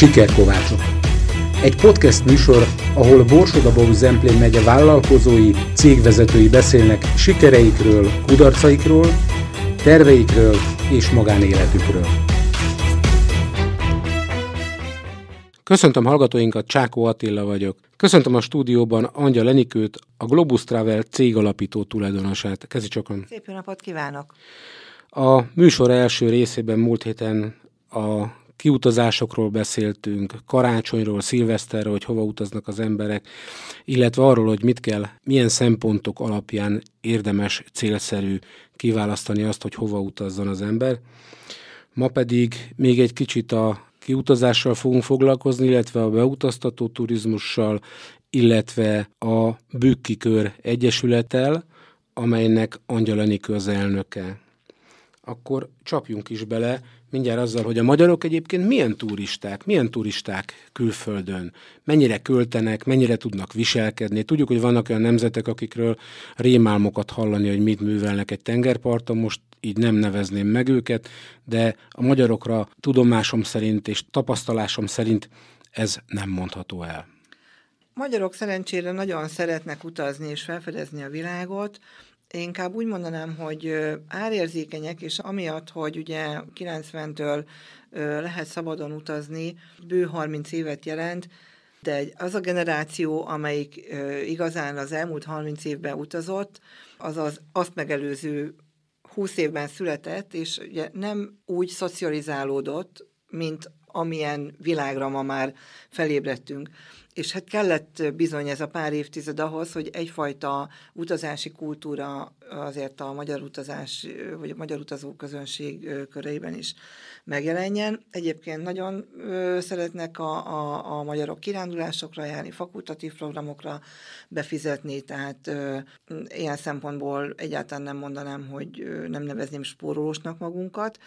Siker Kovácsok. Egy podcast műsor, ahol Borsodabogus Zemplén megye vállalkozói, cégvezetői beszélnek sikereikről, kudarcaikról, terveikről és magánéletükről. Köszöntöm hallgatóinkat, Csáko Attila vagyok. Köszöntöm a stúdióban Angyal Enikőt, a Globus Travel cégalapító tulajdonosát. Kezdj csokon! Szép jó napot kívánok! A műsor első részében múlt héten a kiutazásokról beszéltünk, karácsonyról, szilveszterről, hogy hova utaznak az emberek, illetve arról, hogy milyen szempontok alapján érdemes, célszerű kiválasztani azt, hogy hova utazzon az ember. Ma pedig még egy kicsit a kiutazással fogunk foglalkozni, illetve a beutaztató turizmussal, illetve a Bükki Kör Egyesülettel, amelynek Angyal Enikő az elnöke. Akkor csapjunk is bele mindjárt azzal, hogy a magyarok egyébként milyen turisták külföldön, mennyire költenek, mennyire tudnak viselkedni. Tudjuk, hogy vannak olyan nemzetek, akikről rémálmokat hallani, hogy mit művelnek egy tengerparton, most így nem nevezném meg őket, de a magyarokra tudomásom szerint és tapasztalásom szerint ez nem mondható el. Magyarok szerencsére nagyon szeretnek utazni és felfedezni a világot. Inkább úgy mondanám, hogy árérzékenyek, és amiatt, hogy ugye 90-től lehet szabadon utazni, bő 30 évet jelent, de az a generáció, amelyik igazán az elmúlt 30 évben utazott, azaz azt megelőző 20 évben született, és ugye nem úgy szocializálódott, mint amilyen világra ma már felébredtünk. És hát kellett bizony ez a pár évtized ahhoz, hogy egyfajta utazási kultúra azért a magyar utazás, vagy a magyar utazó közönség körében is megjelenjen. Egyébként nagyon szeretnek a magyarok kirándulásokra járni, fakultatív programokra befizetni, tehát ilyen szempontból egyáltalán nem mondanám, hogy nem nevezném spórolósnak magunkat.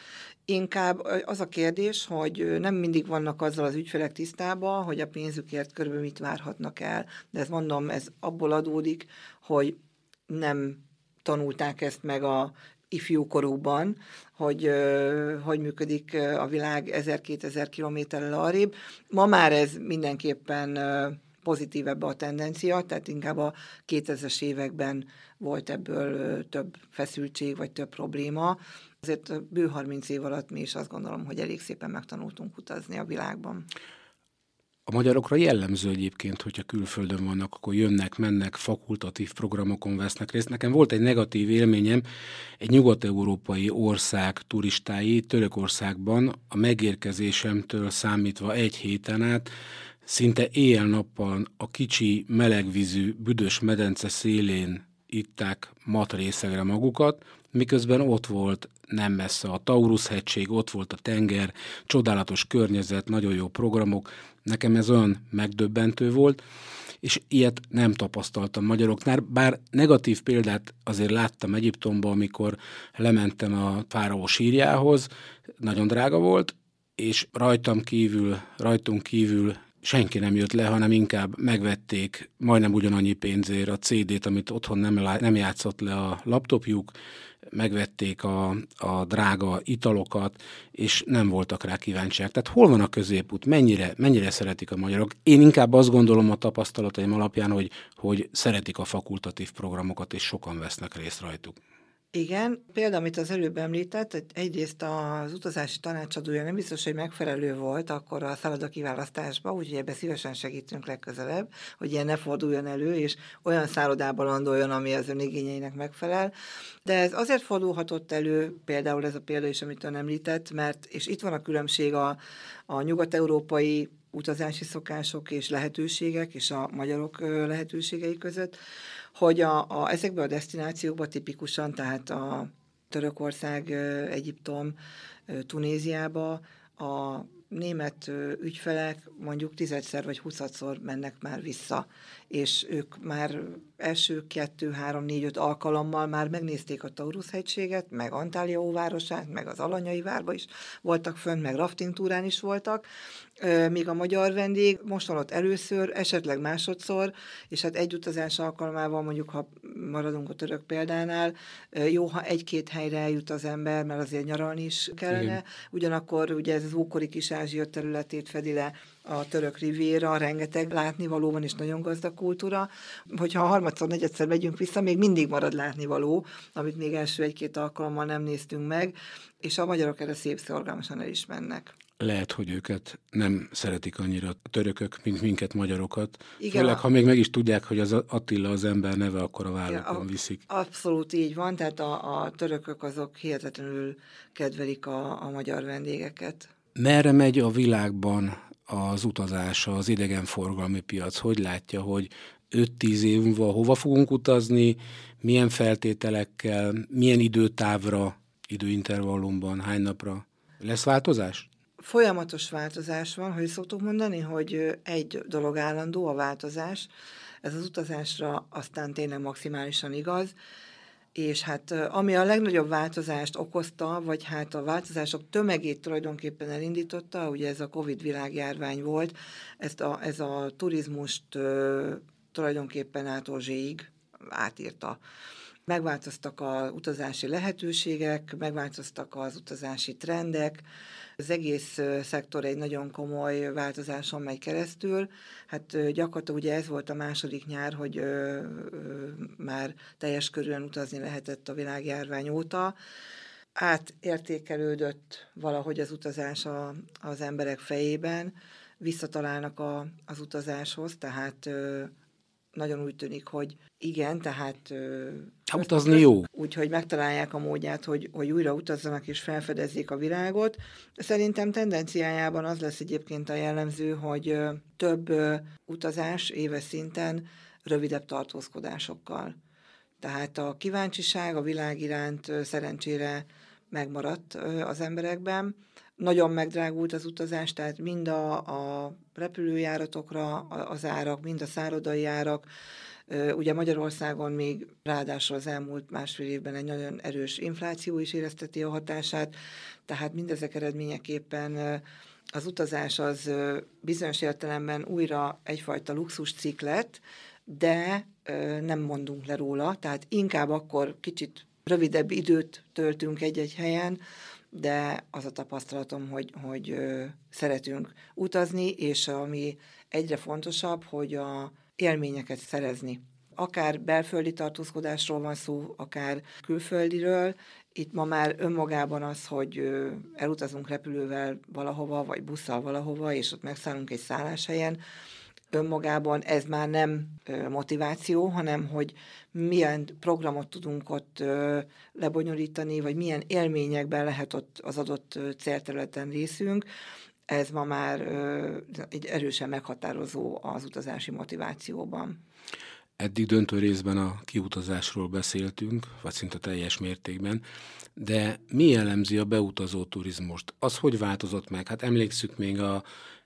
Inkább az a kérdés, hogy nem mindig vannak azzal az ügyfelek tisztában, hogy a pénzükért körülbelül mit várhatnak el. De ezt mondom, ez abból adódik, hogy nem tanulták ezt meg a ifjúkorúban, hogy működik a világ 1000-2000 kilométerrel arrébb. Ma már ez mindenképpen pozitív ebbe a tendencia, tehát inkább a 2000-es években volt ebből több feszültség, vagy több probléma. Azért bő 30 év alatt mi is azt gondolom, hogy elég szépen megtanultunk utazni a világban. A magyarokra jellemző egyébként, hogyha külföldön vannak, akkor jönnek, mennek, fakultatív programokon vesznek részt. Nekem volt egy negatív élményem, egy nyugat-európai ország turistái Törökországban a megérkezésemtől számítva egy héten át szinte éjjel-nappal a kicsi, melegvízű, büdös medence szélén itták matrészegre magukat, miközben ott volt nem messze a Taurus-hegység, ott volt a tenger, csodálatos környezet, nagyon jó programok. Nekem ez olyan megdöbbentő volt, és ilyet nem tapasztaltam magyaroknál, bár negatív példát azért láttam Egyiptomban, amikor lementem a fáraó sírjához, nagyon drága volt, és rajtunk kívül senki nem jött le, hanem inkább megvették majdnem ugyanannyi pénzért a CD-t, amit otthon nem játszott le a laptopjuk, megvették a drága italokat, és nem voltak rá kíváncsiak. Tehát hol van a középút? Mennyire szeretik a magyarok? Én inkább azt gondolom a tapasztalataim alapján, hogy szeretik a fakultatív programokat, és sokan vesznek részt rajtuk. Igen, például, amit az előbb említett, egyrészt az utazási tanácsadója nem biztos, hogy megfelelő volt akkor a szállodakiválasztásban, úgyhogy ebbe szívesen segítünk legközelebb, hogy ilyen ne forduljon elő, és olyan szállodába landoljon, ami az ön igényeinek megfelel. De ez azért fordulhatott elő, például ez a példa is, amit ön említett, mert, és itt van a különbség a nyugat-európai utazási szokások és lehetőségek, és a magyarok lehetőségei között, hogy ezekben a desztinációkban tipikusan, tehát a Törökország, Egyiptom, Tunéziába a német ügyfelek mondjuk 10-szer vagy 20-szor mennek már vissza. és ők már első 2, 3, 4, 5 alkalommal már megnézték a Taurus-hegységet, meg Antalya óvárosát, meg az Alanyai várba is voltak fönn, meg raftingtúrán is voltak, míg a magyar vendég most van ott először, esetleg másodszor, és hát egy utazás alkalmával, mondjuk ha maradunk a török példánál, jó, ha 1-2 helyre eljut az ember, mert azért nyaralni is kellene, ugyanakkor ugye ez az ókori Kis-Ázsia területét fedi le a török riviéra, rengeteg látnivaló van, és nagyon gazdag kultúra. Hogyha harmadszor, negyedszer megyünk vissza, még mindig marad látnivaló, amit még első 1-2 alkalommal nem néztünk meg, és a magyarok erre szép szorgalmasan el is mennek. Lehet, hogy őket nem szeretik annyira a törökök, mint minket, magyarokat. Igen, főleg, ha még meg is tudják, hogy az Attila az ember neve, akkor a vállukon viszik. Abszolút így van, tehát a törökök azok hihetetlenül kedvelik a magyar vendégeket. Merre megy a világban az utazása, az idegenforgalmi piac? Hogy látja, hogy 5-10 év múlva hova fogunk utazni, milyen feltételekkel, milyen időtávra, időintervallumban, hány napra? Lesz változás? Folyamatos változás van, hogy szoktuk mondani, hogy egy dolog állandó, a változás. Ez az utazásra aztán tényleg maximálisan igaz, és hát ami a legnagyobb változást okozta, vagy hát a változások tömegét tulajdonképpen elindította, ugye ez a Covid világjárvány volt, ez a turizmust tulajdonképpen A-tól Z-ig átírta. Megváltoztak az utazási lehetőségek, megváltoztak az utazási trendek, az egész szektor egy nagyon komoly változáson megy keresztül. Hát gyakorlatilag ugye ez volt a második nyár, hogy már teljes körűen utazni lehetett a világjárvány óta. Átértékelődött valahogy az utazás az emberek fejében, visszatalálnak az utazáshoz, tehát nagyon úgy tűnik, hogy igen, tehát utazni jó. Úgyhogy megtalálják a módját, hogy újra utazzanak és felfedezzék a világot. Szerintem tendenciájában az lesz egyébként a jellemző, hogy több utazás éves szinten rövidebb tartózkodásokkal. Tehát a kíváncsiság a világ iránt szerencsére megmaradt az emberekben. Nagyon megdrágult az utazás, tehát mind a repülőjáratokra az árak, mind a szállodai árak. Ugye Magyarországon még ráadásul az elmúlt másfél évben egy nagyon erős infláció is érezteti a hatását, tehát mindezek eredményeképpen az utazás az bizonyos értelemben újra egyfajta luxuscikk lett, de nem mondunk le róla, tehát inkább akkor kicsit rövidebb időt töltünk egy-egy helyen, de az a tapasztalatom, hogy szeretünk utazni, és ami egyre fontosabb, hogy a élményeket szerezni. Akár belföldi tartózkodásról van szó, akár külföldiről. Itt ma már önmagában az, hogy elutazunk repülővel valahova, vagy busszal valahova, és ott megszállunk egy szálláshelyen, önmagában ez már nem motiváció, hanem hogy milyen programot tudunk ott lebonyolítani, vagy milyen élményekben lehet ott az adott célterületen részünk. Ez ma már egy erősen meghatározó az utazási motivációban. Eddig döntő részben a kiutazásról beszéltünk, vagy szinte teljes mértékben, de mi jellemzi a beutazó turizmust? Az hogy változott meg? Hát emlékszük még a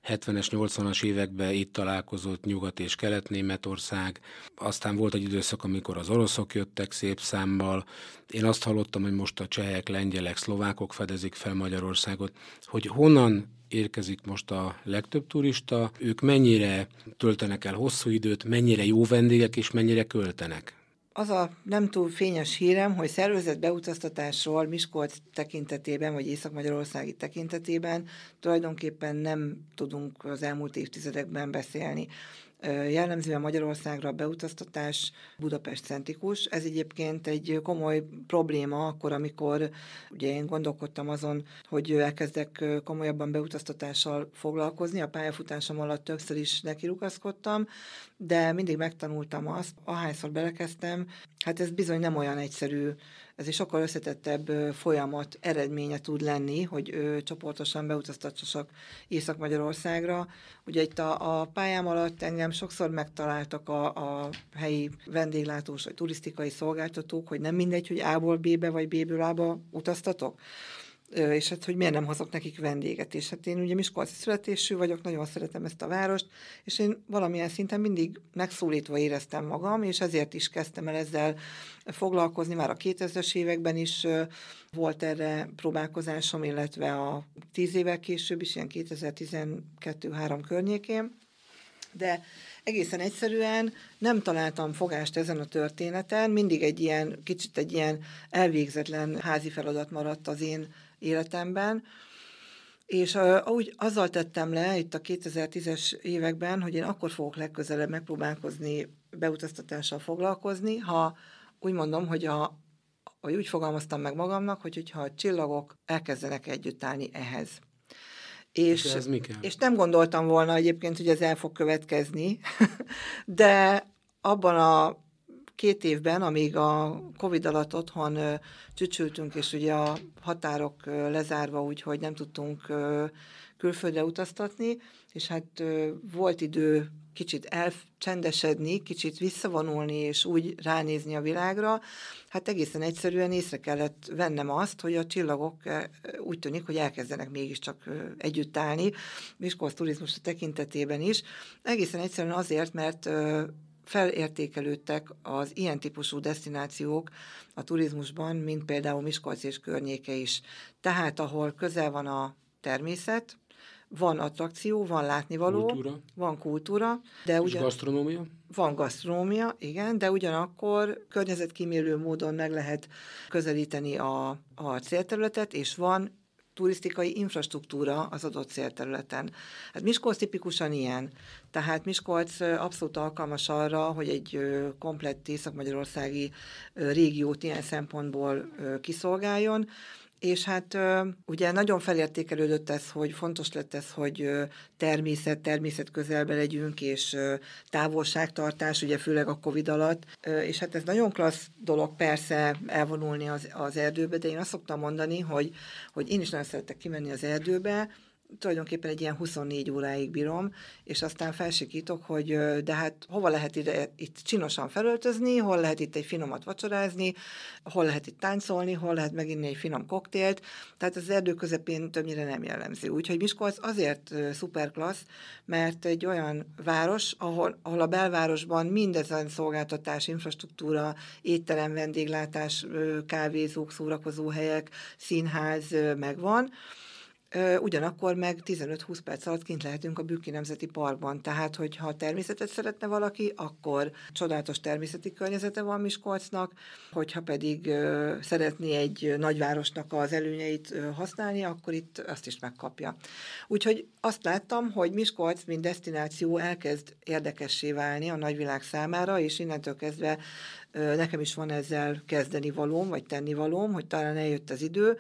70-es, 80-as években itt találkozott Nyugat- és Kelet-Németország, aztán volt egy időszak, amikor az oroszok jöttek szép számmal. Én azt hallottam, hogy most a csehek, lengyelek, szlovákok fedezik fel Magyarországot, hogy honnan érkezik most a legtöbb turista, ők mennyire töltenek el hosszú időt, mennyire jó vendégek és mennyire költenek? Az a nem túl fényes hírem, hogy szervezett beutaztatásról Miskolc tekintetében, vagy észak-magyarországi tekintetében tulajdonképpen nem tudunk az elmúlt évtizedekben beszélni. Jellemzően Magyarországra a beutaztatás Budapest-centrikus. Ez egyébként egy komoly probléma akkor, amikor ugye én gondolkodtam azon, hogy elkezdek komolyabban beutaztatással foglalkozni. A pályafutásom alatt többször is nekirugaszkodtam, de mindig megtanultam azt, ahányszor belekezdtem, hát ez bizony nem olyan egyszerű, ez egy sokkal összetettebb folyamat eredménye tud lenni, hogy csoportosan beutaztassak Észak-Magyarországra. Ugye itt a pályám alatt engem sokszor megtaláltak a helyi vendéglátós vagy turisztikai szolgáltatók, hogy nem mindegy, hogy A-ból B-be vagy B-ből A-ba utaztatok. és hát, hogy miért nem hozok nekik vendéget. És hát én ugye miskolci születésű vagyok, nagyon szeretem ezt a várost, és én valamilyen szinten mindig megszólítva éreztem magam, és ezért is kezdtem el ezzel foglalkozni. Már a 2000-es években is volt erre próbálkozásom, illetve a 10 évvel később is, ilyen 2012-3 környékén. De egészen egyszerűen nem találtam fogást ezen a történeten, mindig egy ilyen, kicsit egy ilyen elvégzetlen házi feladat maradt az én életemben, és úgy azzal tettem le itt a 2010-es években, hogy én akkor fogok legközelebb megpróbálkozni beutaztatással foglalkozni, ha úgy mondom, hogy vagy úgy fogalmaztam meg magamnak, hogyha a csillagok elkezdenek együtt állni ehhez. És nem gondoltam volna egyébként, hogy ez el fog következni, de abban a 2 évben, amíg a Covid alatt otthon csücsültünk, és ugye a határok lezárva, úgyhogy nem tudtunk külföldre utaztatni, és hát volt idő kicsit elcsendesedni, kicsit visszavonulni, és úgy ránézni a világra, hát egészen egyszerűen észre kellett vennem azt, hogy a csillagok úgy tűnik, hogy elkezdenek mégiscsak együtt állni, Miskolc turizmus tekintetében is. Egészen egyszerűen azért, mert felértékelődtek az ilyen típusú desztinációk a turizmusban, mint például Miskolc és környéke is. Tehát, ahol közel van a természet, van attrakció, van látnivaló, van kultúra. De és gasztronómia? Van gasztronómia, igen, de ugyanakkor környezetkímélő módon meg lehet közelíteni a célterületet, és van turisztikai infrastruktúra az adott célterületen. Hát Miskolc tipikusan ilyen. Tehát Miskolc abszolút alkalmas arra, hogy egy komplett észak-magyarországi régiót ilyen szempontból kiszolgáljon. És hát ugye nagyon felértékelődött ez, hogy fontos lett ez, hogy természet közelbe legyünk, és távolságtartás, ugye főleg a Covid alatt. És hát ez nagyon klassz dolog persze elvonulni az erdőbe, de én azt szoktam mondani, hogy én is nagyon szeretek kimenni az erdőbe, tulajdonképpen egy ilyen 24 óráig bírom, és aztán felsikítok, hogy de hát hova lehet itt csinosan felöltözni, hol lehet itt egy finomat vacsorázni, hol lehet itt táncolni, hol lehet meginni egy finom koktélt, tehát az erdő közepén többnyire nem jellemző. Úgyhogy Miskolc azért szuperklassz, mert egy olyan város, ahol a belvárosban mindezen szolgáltatás, infrastruktúra, étterem, vendéglátás, kávézók, szórakozóhelyek, színház megvan, ugyanakkor meg 15-20 perc alatt kint lehetünk a Bükki Nemzeti Parkban. Tehát, hogyha természetet szeretne valaki, akkor csodálatos természeti környezete van Miskolcnak, hogyha pedig szeretné egy nagyvárosnak az előnyeit használni, akkor itt azt is megkapja. Úgyhogy azt láttam, hogy Miskolc, mint desztináció elkezd érdekessé válni a nagyvilág számára, és innentől kezdve nekem is van ezzel kezdeni valóm, vagy tenni valóm, hogy talán eljött az idő.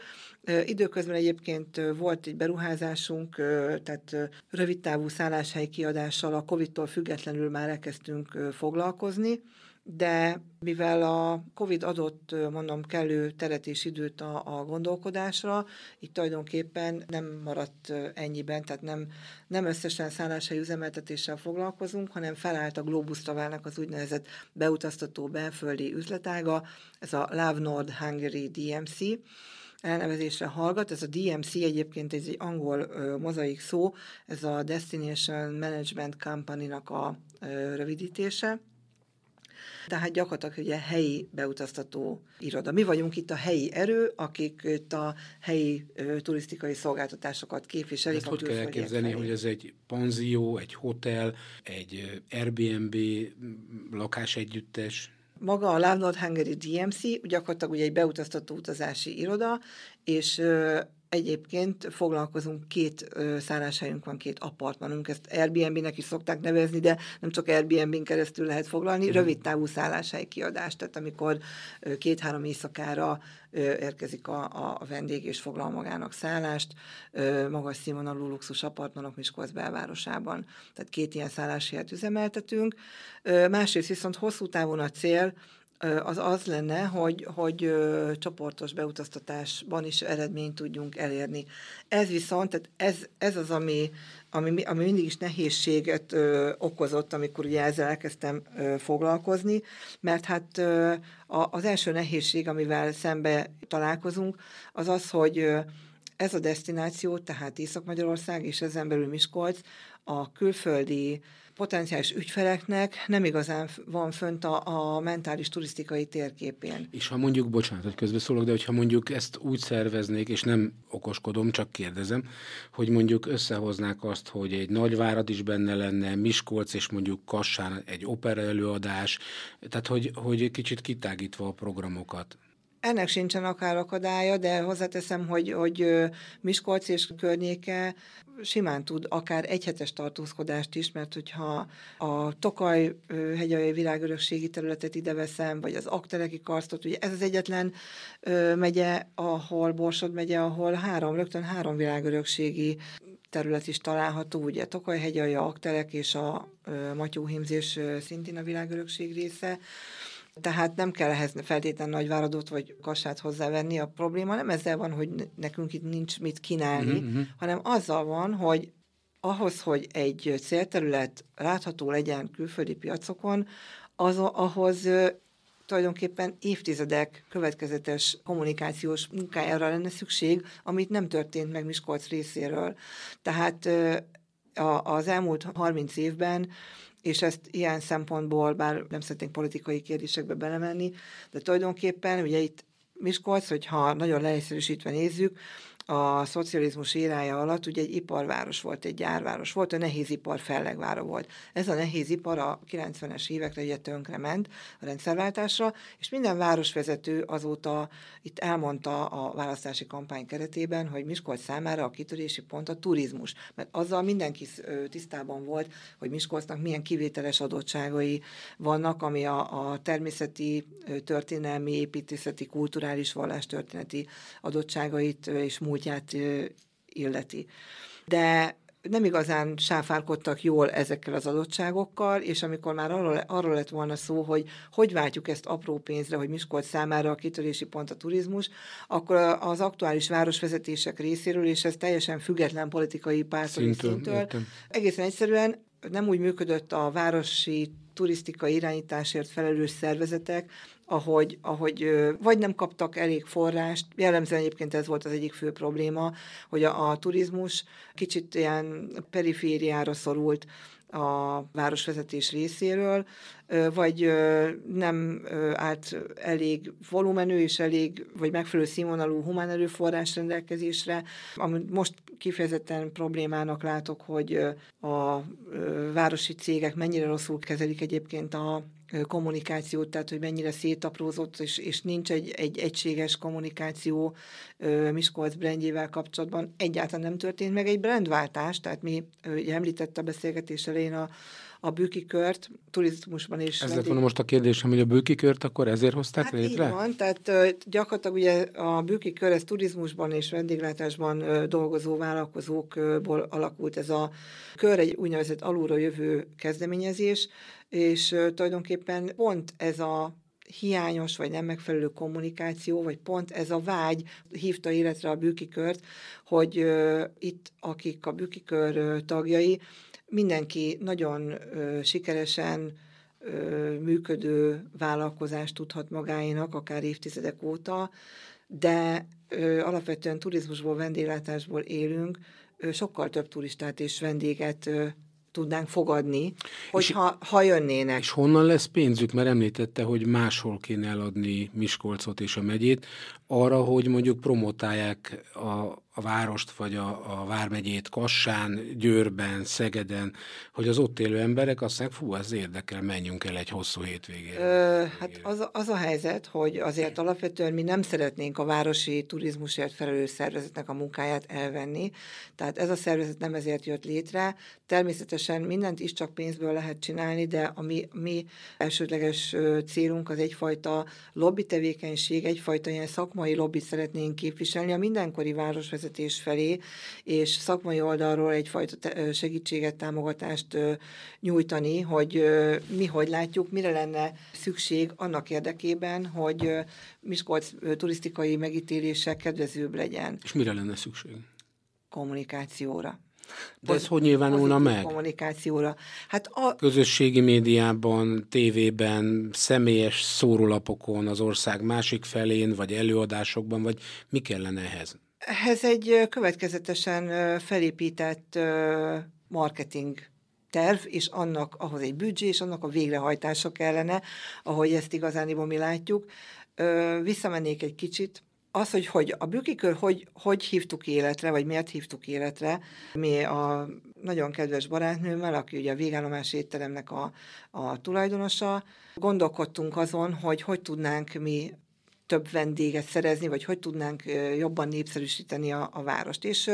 Időközben egyébként volt egy beruházásunk, tehát rövidtávú szálláshely kiadással a Covid-tól függetlenül már elkezdtünk foglalkozni, de mivel a Covid adott, mondom, kellő teret és időt a gondolkodásra, így tulajdonképpen nem maradt ennyiben, tehát nem összesen szálláshelyi üzemeltetéssel foglalkozunk, hanem felállt a Globus Travelnek az úgynevezett beutaztató belföldi üzletága, ez a Love North Hungary DMC, elnevezésre hallgat. Ez a DMC egyébként egy angol mozaik szó, ez a Destination Management Company-nak a rövidítése. Tehát gyakorlatilag ugye helyi beutaztató iroda. Mi vagyunk itt a helyi erő, akik itt a helyi turisztikai szolgáltatásokat képviselik. Ezt hogy kell elképzelni, hogy ez egy panzió, egy hotel, egy Airbnb lakásegyüttes? Maga a Love North Hungary DMC gyakorlatilag ugye egy beutaztató utazási iroda, és egyébként foglalkozunk, 2 szálláshelyünk van, 2 apartmanunk, ezt Airbnb-nek is szokták nevezni, de nem csak Airbnb-n keresztül lehet foglalni, rövidtávú szálláshely kiadás, tehát amikor 2-3 éjszakára érkezik a vendég és foglal magának szállást, magas színvonalú luxus apartmanok Miskolc belvárosában. Tehát 2 ilyen szálláshelyet üzemeltetünk. Másrészt viszont hosszú távon a cél az lenne, hogy csoportos beutaztatásban is eredményt tudjunk elérni. Ez viszont, tehát ez az, ami mindig is nehézséget okozott, amikor ugye ezzel elkezdtem foglalkozni, mert hát az első nehézség, amivel szembe találkozunk, az az, hogy Ez a destináció, tehát Észak-Magyarország és ezen belül Miskolc a külföldi potenciális ügyfeleknek nem igazán van fönt a mentális turisztikai térképén. És ha mondjuk, bocsánat, hogy közbeszólok, de hogyha mondjuk ezt úgy szerveznék, és nem okoskodom, csak kérdezem, hogy mondjuk összehoznák azt, hogy egy Nagyvárad is benne lenne, Miskolc és mondjuk Kassán egy opera előadás, tehát hogy kicsit kitágítva a programokat. Ennek sincsen akár akadálya, de hozzáteszem, hogy Miskolc és környéke simán tud akár egyhetes tartózkodást is, mert hogyha a Tokaj-hegyalja világörökségi területet ideveszem, vagy az Aggteleki karsztot, ugye ez az egyetlen megye, ahol Borsod megye, ahol rögtön három világörökségi terület is található, ugye Tokaj-hegyalja, Aggtelek és a Matyóhímzés szintén a világörökség része. Tehát nem kell ehhez feltétlenül Nagyváradot vagy Kassát hozzávenni. A probléma nem ezzel van, hogy nekünk itt nincs mit kínálni, hanem azzal van, hogy ahhoz, hogy egy célterület látható legyen külföldi piacokon, ahhoz tulajdonképpen évtizedek következetes kommunikációs munkájára lenne szükség, amit nem történt meg Miskolc részéről. Tehát az elmúlt 30 évben, és ezt ilyen szempontból, bár nem szeretnénk politikai kérdésekbe belemenni, de tulajdonképpen ugye itt Miskolc, hogyha nagyon leegyszerűsítve nézzük, a szocializmus érája alatt ugye egy iparváros volt, egy gyárváros volt, a nehézipar fellegvára volt. Ez a nehézipar a 90-es évekre ugye tönkrement a rendszerváltásra, és minden városvezető azóta itt elmondta a választási kampány keretében, hogy Miskolc számára a kitörési pont a turizmus, mert azzal mindenki tisztában volt, hogy Miskolcnak milyen kivételes adottságai vannak, ami a természeti, történelmi, építészeti, kulturális, vallástörténeti adottságait és múltját illeti. De nem igazán sáfárkodtak jól ezekkel az adottságokkal, és amikor már arról lett volna szó, hogy váltjuk ezt apró pénzre, hogy Miskolc számára a kitörési pont a turizmus, akkor az aktuális városvezetések részéről, és ez teljesen független politikai pártoli szintől, egészen egyszerűen nem úgy működött a városi turisztikai irányításért felelős szervezetek, ahogy vagy nem kaptak elég forrást, jellemzően egyébként ez volt az egyik fő probléma, hogy a turizmus kicsit ilyen perifériára szorult a városvezetés részéről, vagy nem állt elég volumenű és elég, vagy megfelelő színvonalú humán erőforrás rendelkezésre, amit most kifejezetten problémának látok, hogy a városi cégek mennyire rosszul kezelik egyébként a kommunikációt, tehát hogy mennyire szétaprózott, és nincs egy egységes kommunikáció Miskolc brandjével kapcsolatban. Egyáltalán nem történt meg egy brandváltás, tehát mi említette a beszélgetés elején a Bükki Kört turizmusban is. Ez lett volna most a kérdésem, hogy a Bükki Kört akkor ezért hozták létre? Hát így van, tehát gyakorlatilag ugye a Bükki Kör, ez turizmusban és vendéglátásban dolgozó vállalkozókból alakult ez a kör, egy úgynevezett alulról jövő kezdeményezés, és tulajdonképpen pont ez a hiányos vagy nem megfelelő kommunikáció, vagy pont ez a vágy hívta életre a Bükki Kört, hogy itt, akik a Bükki Kör tagjai, mindenki nagyon sikeresen működő vállalkozást tudhat magáénak, akár évtizedek óta, de alapvetően turizmusból, vendéglátásból élünk, sokkal több turistát és vendéget tudnánk fogadni, hogyha jönnének. És honnan lesz pénzük? Mert említette, hogy máshol kéne eladni Miskolcot és a megyét, arra, hogy mondjuk promotálják a várost, vagy a vármegyét Kassán, Győrben, Szegeden, hogy az ott élő emberek azt mondják, fú, ez érdekel, menjünk el egy hosszú hétvégére. Hát az a helyzet, hogy azért alapvetően mi nem szeretnénk a városi turizmusért felelős szervezetnek a munkáját elvenni, tehát ez a szervezet nem ezért jött létre. Természetesen mindent is csak pénzből lehet csinálni, de a mi elsődleges célunk az egyfajta lobby tevékenység, egyfajta ilyen szakmai lobbit szeretnénk képviselni a mindenkori városvezetések felé, és szakmai oldalról egyfajta segítséget, támogatást nyújtani, hogy mi hogy látjuk, mire lenne szükség annak érdekében, hogy Miskolc turisztikai megítélése kedvezőbb legyen. És mire lenne szükség? Kommunikációra. De ez hogy nyilvánulna meg? Kommunikációra. Hát közösségi médiában, tévében, személyes szórólapokon, az ország másik felén, vagy előadásokban, vagy mi kellene ehhez? Ehhez egy következetesen felépített marketing terv, és annak ahhoz egy büdzsé, és annak a végrehajtása kellene, ahogy ezt igazániból mi látjuk. Visszamennék egy kicsit. Az, hogy a Bükki Kör hogy hívtuk életre, vagy miért hívtuk életre, mi a nagyon kedves barátnőmmel, aki ugye a végállomás étteremnek a tulajdonosa, gondolkodtunk azon, hogy tudnánk mi több vendéget szerezni, vagy hogy tudnánk jobban népszerűsíteni a várost. És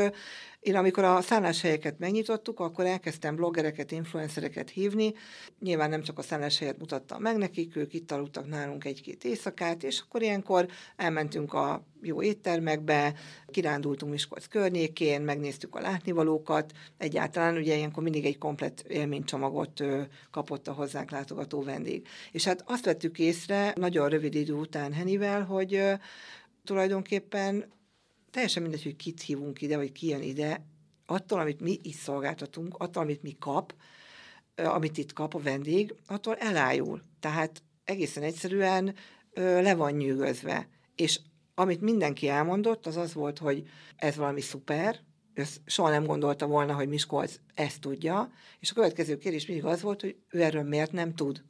én amikor a szálláshelyeket megnyitottuk, akkor elkezdtem bloggereket, influencereket hívni. Nyilván nem csak a szálláshelyet mutattam meg nekik, ők itt aludtak nálunk egy-két éjszakát, és akkor ilyenkor elmentünk a jó éttermekbe, kirándultunk Miskolc környékén, megnéztük a látnivalókat. Egyáltalán ugye ilyenkor mindig egy komplett élménycsomagot kapott a hozzánk látogató vendég. És hát azt vettük észre nagyon rövid idő után Hennivel, hogy tulajdonképpen teljesen mindegy, hogy kit hívunk ide, vagy ki jön ide, attól, amit mi is szolgáltatunk, attól, amit mi kap, amit itt kap a vendég, attól elájul. Tehát egészen egyszerűen le van nyűgözve. És amit mindenki elmondott, az volt, hogy ez valami szuper, soha nem gondolta volna, hogy Miskolc ezt tudja, és a következő kérdés mindig az volt, hogy ő erről miért nem tud.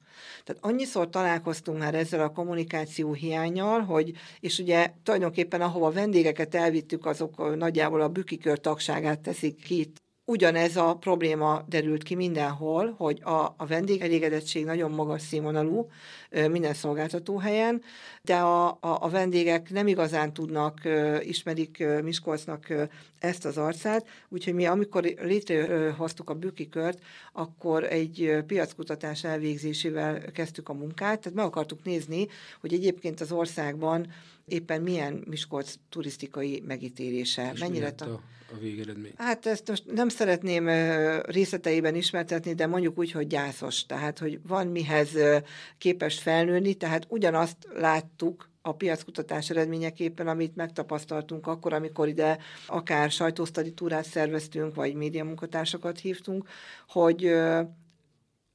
Tehát annyiszor találkoztunk már ezzel a kommunikáció hiánnyal, és ugye tulajdonképpen ahova vendégeket elvittük, azok nagyjából a Bükki Kör tagságát teszik ki itt. Ugyanez a probléma derült ki mindenhol, hogy a vendégelégedettség nagyon magas színvonalú minden szolgáltatóhelyen, de a vendégek nem igazán ismerik Miskolcnak ezt az arcát, úgyhogy mi amikor létrehoztuk a Bükki Kört, akkor egy piackutatás elvégzésével kezdtük a munkát, tehát meg akartuk nézni, hogy egyébként az országban éppen milyen Miskolc turisztikai megítélése. És mennyire a végeredmény? Hát ezt most nem szeretném részleteiben ismertetni, de mondjuk úgy, hogy gyászos. Tehát, hogy van mihez képes felnőni, tehát ugyanazt láttuk a piackutatás eredményeképpen, amit megtapasztaltunk akkor, amikor ide akár sajtósztaditúrát szerveztünk, vagy médiamunkatársakat hívtunk, hogy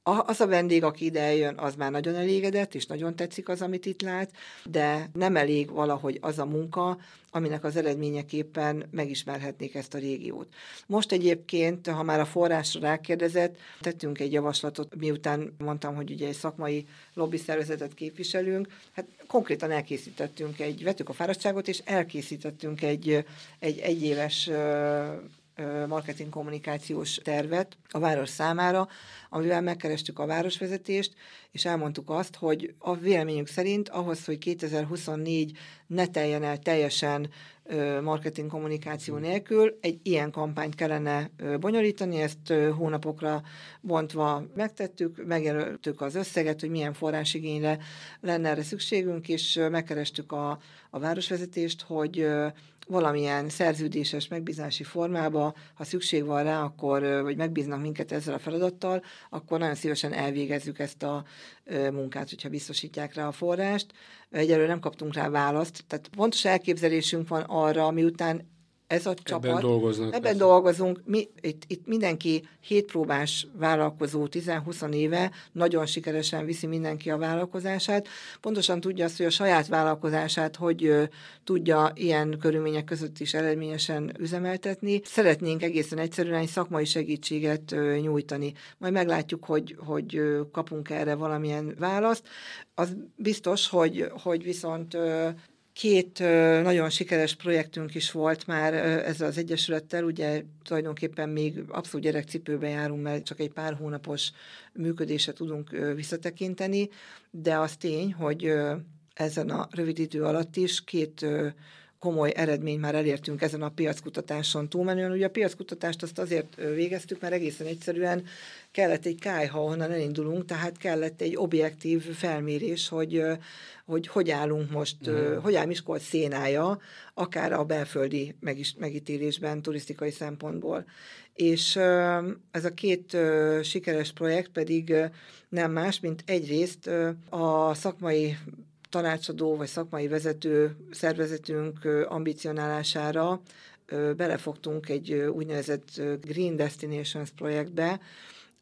az a vendég, aki ide jön, az már nagyon elégedett, és nagyon tetszik az, amit itt lát, de nem elég valahogy az a munka, aminek az eredményeképpen megismerhetnék ezt a régiót. Most egyébként, ha már a forrásra rákérdezett, tettünk egy javaslatot, miután mondtam, hogy ugye egy szakmai lobby szervezetet képviselünk, hát konkrétan vettük a fáradtságot, és elkészítettünk egy egyéves marketing kommunikációs tervet a város számára, amivel megkerestük a városvezetést, és elmondtuk azt, hogy a véleményünk szerint ahhoz, hogy 2024 ne teljen el teljesen marketing kommunikáció nélkül, egy ilyen kampányt kellene bonyolítani, ezt hónapokra bontva megtettük, megjelöltük az összeget, hogy milyen forrásigényre lenne erre szükségünk, és megkerestük a városvezetést, hogy valamilyen szerződéses megbízási formába, ha szükség van rá, akkor, vagy megbíznak minket ezzel a feladattal, akkor nagyon szívesen elvégezzük ezt a munkát, hogyha biztosítják rá a forrást. Egyelőre nem kaptunk rá választ, tehát pontos elképzelésünk van arra, miután ez a csapat, ebben dolgozunk. Mi, itt mindenki hétpróbás vállalkozó 10-20 éve, nagyon sikeresen viszi mindenki a vállalkozását. Pontosan tudja azt, hogy a saját vállalkozását hogy tudja ilyen körülmények között is eredményesen üzemeltetni. Szeretnénk egészen egyszerűen egy szakmai segítséget nyújtani. Majd meglátjuk, hogy kapunk erre valamilyen választ. Az biztos, hogy viszont két nagyon sikeres projektünk is volt már ezzel az egyesülettel, ugye tulajdonképpen még abszolút gyerekcipőben járunk, mert csak egy pár hónapos működésre tudunk visszatekinteni, de az tény, hogy ezen a rövid idő alatt is két komoly eredményt már elértünk ezen a piackutatáson túlmenően. Ugye a piackutatást azt azért végeztük, mert egészen egyszerűen kellett egy kályha, onnan elindulunk, tehát kellett egy objektív felmérés, hogy állunk most, hogy áll Miskolc szénája, akár a belföldi megítélésben, turisztikai szempontból. És ez a két sikeres projekt pedig nem más, mint egyrészt a szakmai tanácsadó vagy szakmai vezető szervezetünk ambicionálására belefogtunk egy úgynevezett Green Destinations projektbe.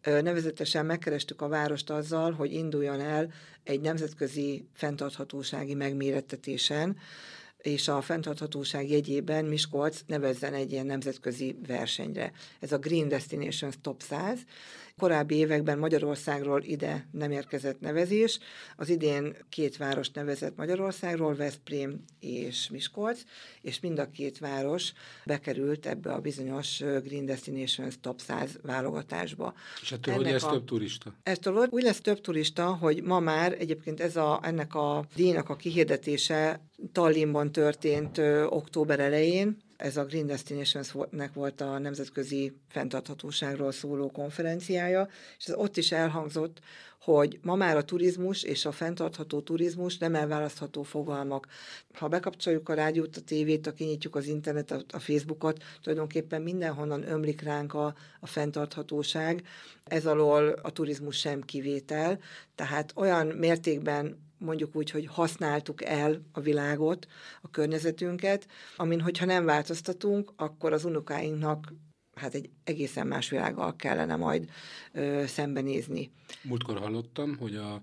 Nevezetesen megkerestük a várost azzal, hogy induljon el egy nemzetközi fenntarthatósági megmérettetésen, és a fenntarthatóság jegyében Miskolc nevezzen egy ilyen nemzetközi versenyre. Ez a Green Destinations Top 100. Korábbi években Magyarországról ide nem érkezett nevezés. Az idén két város nevezett Magyarországról, Veszprém és Miskolc, és mind a két város bekerült ebbe a bizonyos Green Destinations Top 100 válogatásba. És ettől hogy lesz több turista? Ettől úgy lesz több turista, hogy ma már egyébként ennek a díjnak a kihirdetése Tallinnban történt október elején. Ez a Green Destinationsnek volt a nemzetközi fenntarthatóságról szóló konferenciája, és ez ott is elhangzott, hogy ma már a turizmus és a fenntartható turizmus nem elválasztható fogalmak. Ha bekapcsoljuk a rádiót, a tévét, ha kinyitjuk az internetet, a Facebookot, tulajdonképpen mindenhonnan ömlik ránk a fenntarthatóság. Ez alól a turizmus sem kivétel, tehát olyan mértékben mondjuk úgy, hogy használtuk el a világot, a környezetünket, amin, hogyha nem változtatunk, akkor az unokáinknak hát egy egészen más világgal kellene majd szembenézni. Múltkor hallottam, hogy a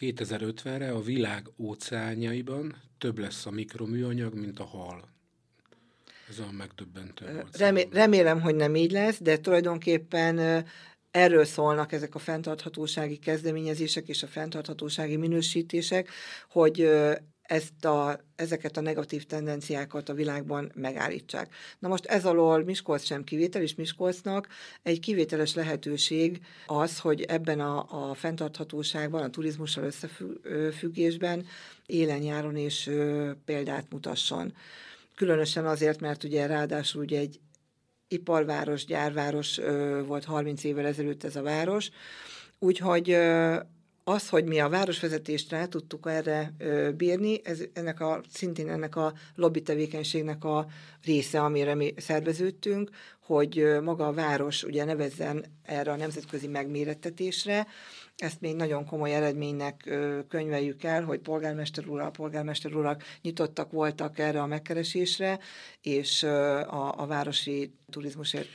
2050-re a világ óceánjaiban több lesz a mikroműanyag, mint a hal. Ez a megdöbbentő. Remélem, hogy nem így lesz, de tulajdonképpen erről szólnak ezek a fenntarthatósági kezdeményezések és a fenntarthatósági minősítések, hogy ezeket a negatív tendenciákat a világban megállítsák. Na most ez alól Miskolc sem kivétel, és Miskolcnak egy kivételes lehetőség az, hogy ebben a fenntarthatóságban, a turizmussal összefüggésben élen-járon és példát mutasson. Különösen azért, mert ugye ráadásul ugye egy iparváros, gyárváros volt 30 évvel ezelőtt ez a város. Úgyhogy az, hogy mi a városvezetést rá tudtuk erre bírni, szintén ennek a lobby tevékenységnek a része, amire mi szerveződtünk, hogy maga a város ugye nevezzen erre a nemzetközi megmérettetésre. Ezt még nagyon komoly eredménynek könyveljük el, hogy polgármester urak nyitottak voltak erre a megkeresésre, és a városi turizmusért...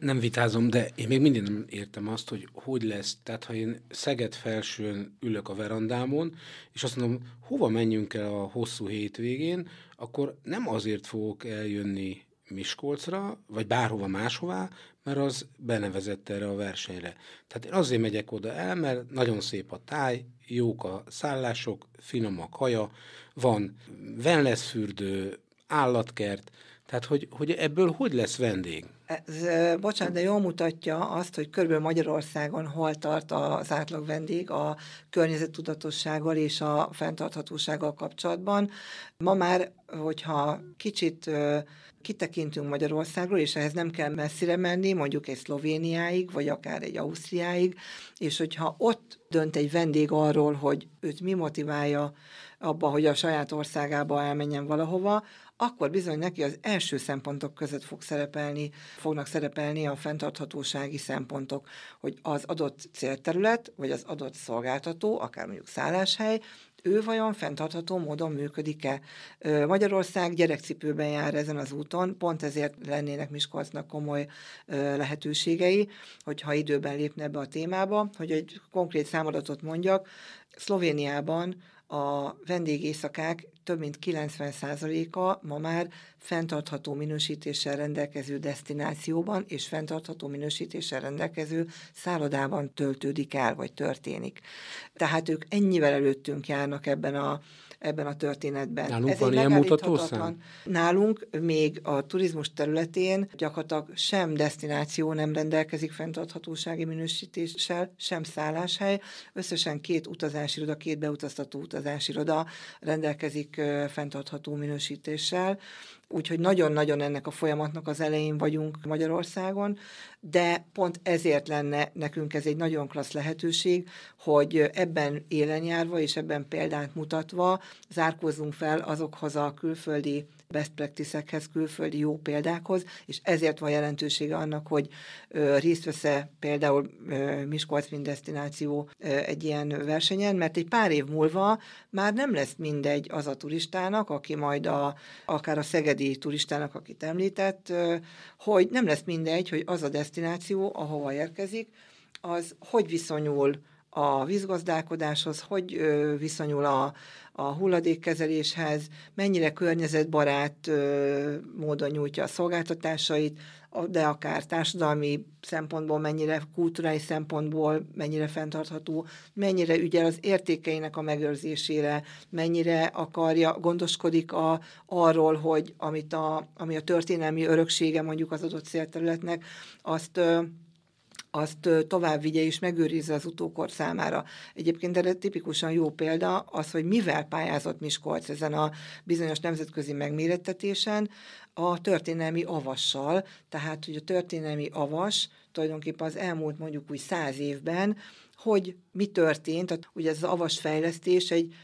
Nem vitázom, de én még mindig nem értem azt, hogy lesz. Tehát, ha én Szeged felsőn ülök a verandámon, és azt mondom, hova menjünk el a hosszú hétvégén, akkor nem azért fogok eljönni Miskolcra, vagy bárhova máshová, mert az benevezett erre a versenyre. Tehát én azért megyek oda el, mert nagyon szép a táj, jók a szállások, finom a kaja, van wellness fürdő, állatkert, tehát hogy ebből hogy lesz vendég? Bocsánat, de jól mutatja azt, hogy körülbelül Magyarországon hol tart az átlag vendég a környezettudatossággal és a fenntarthatósággal kapcsolatban. Ma már, hogyha kicsit kitekintünk Magyarországról, és ehhez nem kell messzire menni, mondjuk egy Szlovéniáig, vagy akár egy Ausztriáig, és hogyha ott dönt egy vendég arról, hogy őt mi motiválja abba, hogy a saját országába elmenjen valahova, akkor bizony neki az első szempontok között fognak szerepelni a fenntarthatósági szempontok, hogy az adott célterület, vagy az adott szolgáltató, akár mondjuk szálláshely, ő vajon fenntartható módon működik-e? Magyarország gyerekcipőben jár ezen az úton, pont ezért lennének Miskolcnak komoly lehetőségei, hogyha időben lépne ebbe a témába, hogy egy konkrét számadatot mondjak, Szlovéniában a vendégéjszakák több mint 90%-a ma már fenntartható minősítéssel rendelkező desztinációban és fenntartható minősítéssel rendelkező szállodában töltődik el, vagy történik. Tehát ők ennyivel előttünk járnak ebben a történetben. Nálunk van ilyen mutatószám? Nálunk még a turizmus területén gyakorlatilag sem desztináció nem rendelkezik fenntarthatósági minősítéssel, sem szálláshely. Összesen két beutaztató utazásiroda rendelkezik fenntartható minősítéssel. Úgyhogy nagyon-nagyon ennek a folyamatnak az elején vagyunk Magyarországon, de pont ezért lenne nekünk ez egy nagyon klassz lehetőség, hogy ebben élen járva és ebben példát mutatva zárkózzunk fel azokhoz a külföldi best practice-ekhez, külföldi jó példákhoz, és ezért van jelentősége annak, hogy részt vesz-e például Miskolc mint desztináció egy ilyen versenyen, mert egy pár év múlva már nem lesz mindegy az a turistának, aki majd akár a szegedi turistának, akit említett, hogy nem lesz mindegy, hogy az a desztináció, ahova érkezik, az hogy viszonyul a vízgazdálkodáshoz, hogy viszonyul a hulladékkezeléshez, mennyire környezetbarát módon nyújtja a szolgáltatásait, de akár társadalmi szempontból, mennyire kulturális szempontból, mennyire fenntartható, mennyire ügyel az értékeinek a megőrzésére, mennyire akarja, gondoskodik arról, hogy ami a történelmi öröksége mondjuk az adott szélterületnek, azt tovább vigye és megőrizze az utókor számára. Egyébként erre tipikusan jó példa az, hogy mivel pályázott Miskolc ezen a bizonyos nemzetközi megmérettetésen, a történelmi avassal, tehát hogy a történelmi avas tulajdonképpen az elmúlt mondjuk úgy 100 évben, hogy mi történt, ugye ez az avasfejlesztés egy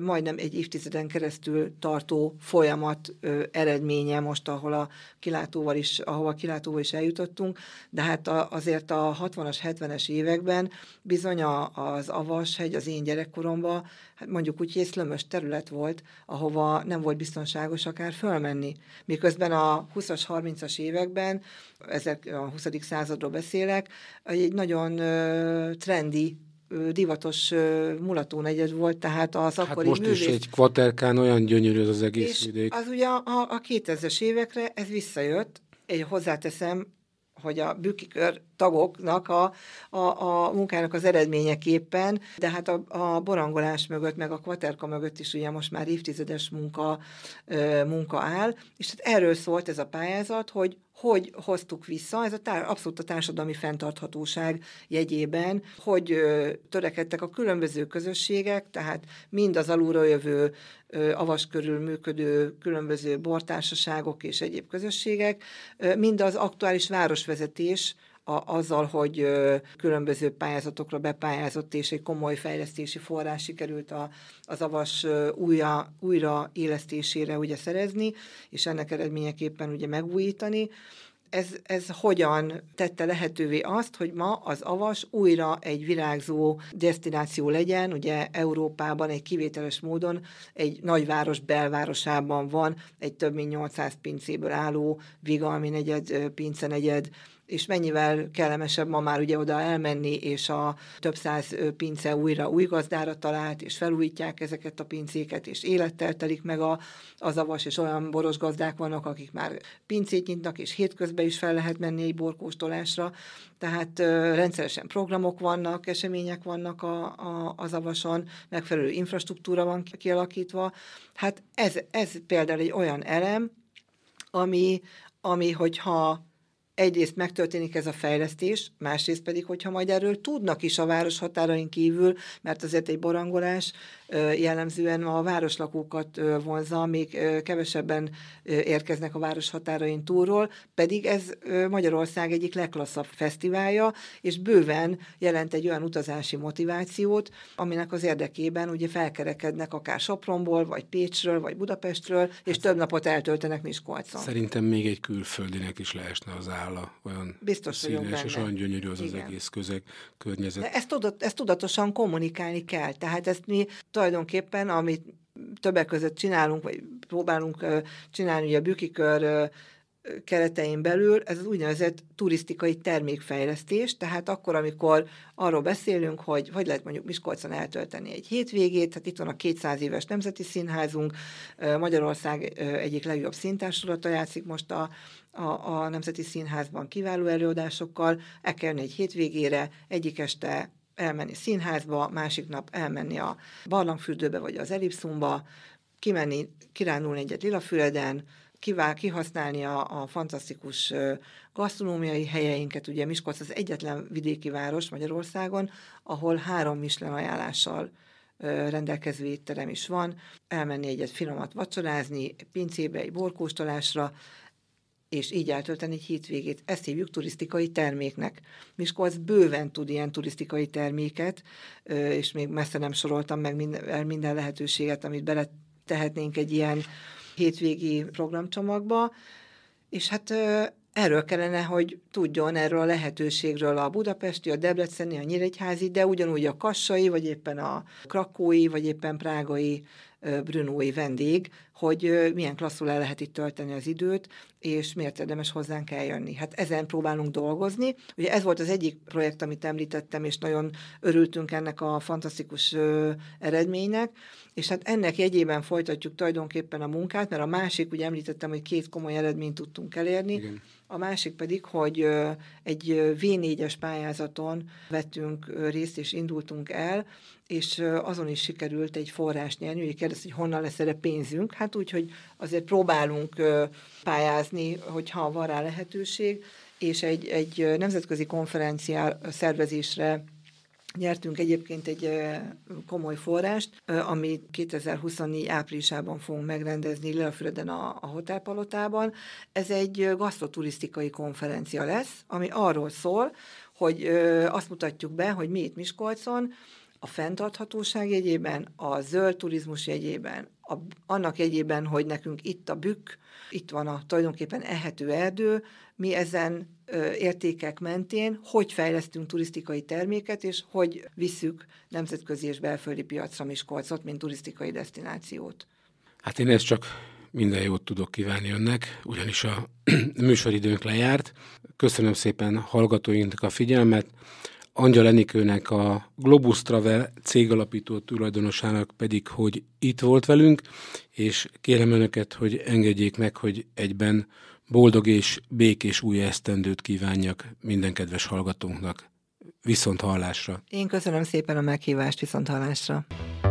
majdnem egy évtizeden keresztül tartó folyamat eredménye most, ahova a kilátóval is eljutottunk, de hát azért a 60-as, 70-es években bizony az Avashegy az én gyerekkoromban, hát mondjuk úgy észlömös terület volt, ahova nem volt biztonságos akár fölmenni. Miközben a 20-as, 30-as években, ezek a 20. századról beszélek, egy nagyon trendy, divatos mulatónegyed volt, tehát az akkori művész... Hát most is egy kvaterkán olyan gyönyörű az egész és vidék. Az ugye a 2000-es évekre ez visszajött, én hozzáteszem, hogy a Bükki Kör tagoknak a munkának az eredményeképpen, de hát a borangolás mögött, meg a kvaterka mögött is ugye most már évtizedes munka áll, és hát erről szólt ez a pályázat, hogy hoztuk vissza, ez abszolút a társadalmi fenntarthatóság jegyében, hogy törekedtek a különböző közösségek, tehát mind az alulra jövő avas körül működő különböző bortársaságok és egyéb közösségek, mind az aktuális városvezetés, azzal, hogy különböző pályázatokra bepályázott, és egy komoly fejlesztési forrás sikerült az avas újraélesztésére ugye szerezni, és ennek eredményeképpen ugye megújítani. Ez hogyan tette lehetővé azt, hogy ma az Avas újra egy virágzó destináció legyen, ugye Európában egy kivételes módon egy nagyváros belvárosában van, egy több mint 800 pincéből álló Vigalmi negyed, Pince negyed, és mennyivel kellemesebb ma már ugye oda elmenni, és a több száz pince újra új gazdára talált, és felújítják ezeket a pincéket, és élettel telik meg az avas, és olyan boros gazdák vannak, akik már pincét nyitnak, és hétközben is fel lehet menni egy borkóstolásra, tehát rendszeresen programok vannak, események vannak az avason, megfelelő infrastruktúra van kialakítva. Hát ez például egy olyan elem, ami hogyha egyrészt megtörténik ez a fejlesztés, másrészt pedig, hogyha majd erről tudnak is a város határain kívül, mert azért egy borangolás jellemzően a városlakókat vonzza, még kevesebben érkeznek a város határain túlról, pedig ez Magyarország egyik legklasszabb fesztiválja, és bőven jelent egy olyan utazási motivációt, aminek az érdekében ugye felkerekednek akár Sopronból, vagy Pécsről, vagy Budapestről, és több napot eltöltenek Miskolcon. Szerintem még egy külföldinek is leesne az olyan biztos színes és olyan gyönyörű az egész környezet. De ezt tudatosan kommunikálni kell. Tehát ezt mi tulajdonképpen, amit többek között csinálunk, vagy próbálunk csinálni ugye a Bükki Kör keretein belül, ez az úgynevezett turisztikai termékfejlesztés, tehát akkor, amikor arról beszélünk, hogy lehet mondjuk Miskolcon eltölteni egy hétvégét, hát itt van a 200 éves Nemzeti Színházunk, Magyarország egyik legjobb színtársulata játszik most a Nemzeti Színházban kiváló előadásokkal, el kell jönni egy hétvégére, egyik este elmenni színházba, másik nap elmenni a barlangfürdőbe vagy az Elipszumba, kimenni, kirándulni egyet Lilafüreden, kihasználni a fantasztikus gasztronómiai helyeinket. Ugye Miskolc az egyetlen vidéki város Magyarországon, ahol 3 Michelin ajánlással rendelkező étterem is van, elmenni egyet finomat vacsorázni, egy pincébe, egy borkóstolásra, és így eltölteni egy hétvégét. Ezt hívjuk turisztikai terméknek. Miskolc bőven tud ilyen turisztikai terméket, és még messze nem soroltam meg minden lehetőséget, amit beletehetnénk egy ilyen hétvégi programcsomagba, és hát erről kellene, hogy tudjon erről a lehetőségről a budapesti, a debreceni, a nyíregyházi, de ugyanúgy a kassai, vagy éppen a krakói, vagy éppen prágai brünói vendég, hogy milyen klasszul el lehet itt tölteni az időt, és miért érdemes hozzánk eljönni. Hát ezen próbálunk dolgozni. Ugye ez volt az egyik projekt, amit említettem, és nagyon örültünk ennek a fantasztikus eredménynek, és hát ennek jegyében folytatjuk tulajdonképpen a munkát, mert a másik, ugye említettem, hogy 2 komoly eredményt tudtunk elérni. Igen. A másik pedig, hogy egy V4-es pályázaton vettünk részt, és indultunk el, és azon is sikerült egy forrás nyerni. Ugye kérdez, hogy honnan lesz erre pénzünk? Hát úgy, hogy azért próbálunk pályázni, hogyha van rá lehetőség, és egy nemzetközi konferencia szervezésre nyertünk egyébként egy komoly forrást, ami 2024 áprilisában fogunk megrendezni Lilafüreden a hotelpalotában. Ez egy gasztroturisztikai konferencia lesz, ami arról szól, hogy azt mutatjuk be, hogy mi itt Miskolcon a fenntarthatóság jegyében, a zöld turizmus jegyében, annak jegyében, hogy nekünk itt a Bükk, itt van a tulajdonképpen ehető erdő, mi ezen értékek mentén, hogy fejlesztünk turisztikai terméket, és hogy visszük nemzetközi és belföldi piacra Miskolcot, mint turisztikai desztinációt. Hát én ezt csak minden jót tudok kívánni önnek, ugyanis a műsoridőnk lejárt. Köszönöm szépen hallgatóinknak a figyelmet. Angyal Enikőnek, a Globus Travel cégalapító tulajdonosának pedig, hogy itt volt velünk, és kérem önöket, hogy engedjék meg, hogy egyben boldog és békés új esztendőt kívánjak minden kedves hallgatónknak. Viszont hallásra! Én köszönöm szépen a meghívást, viszont hallásra!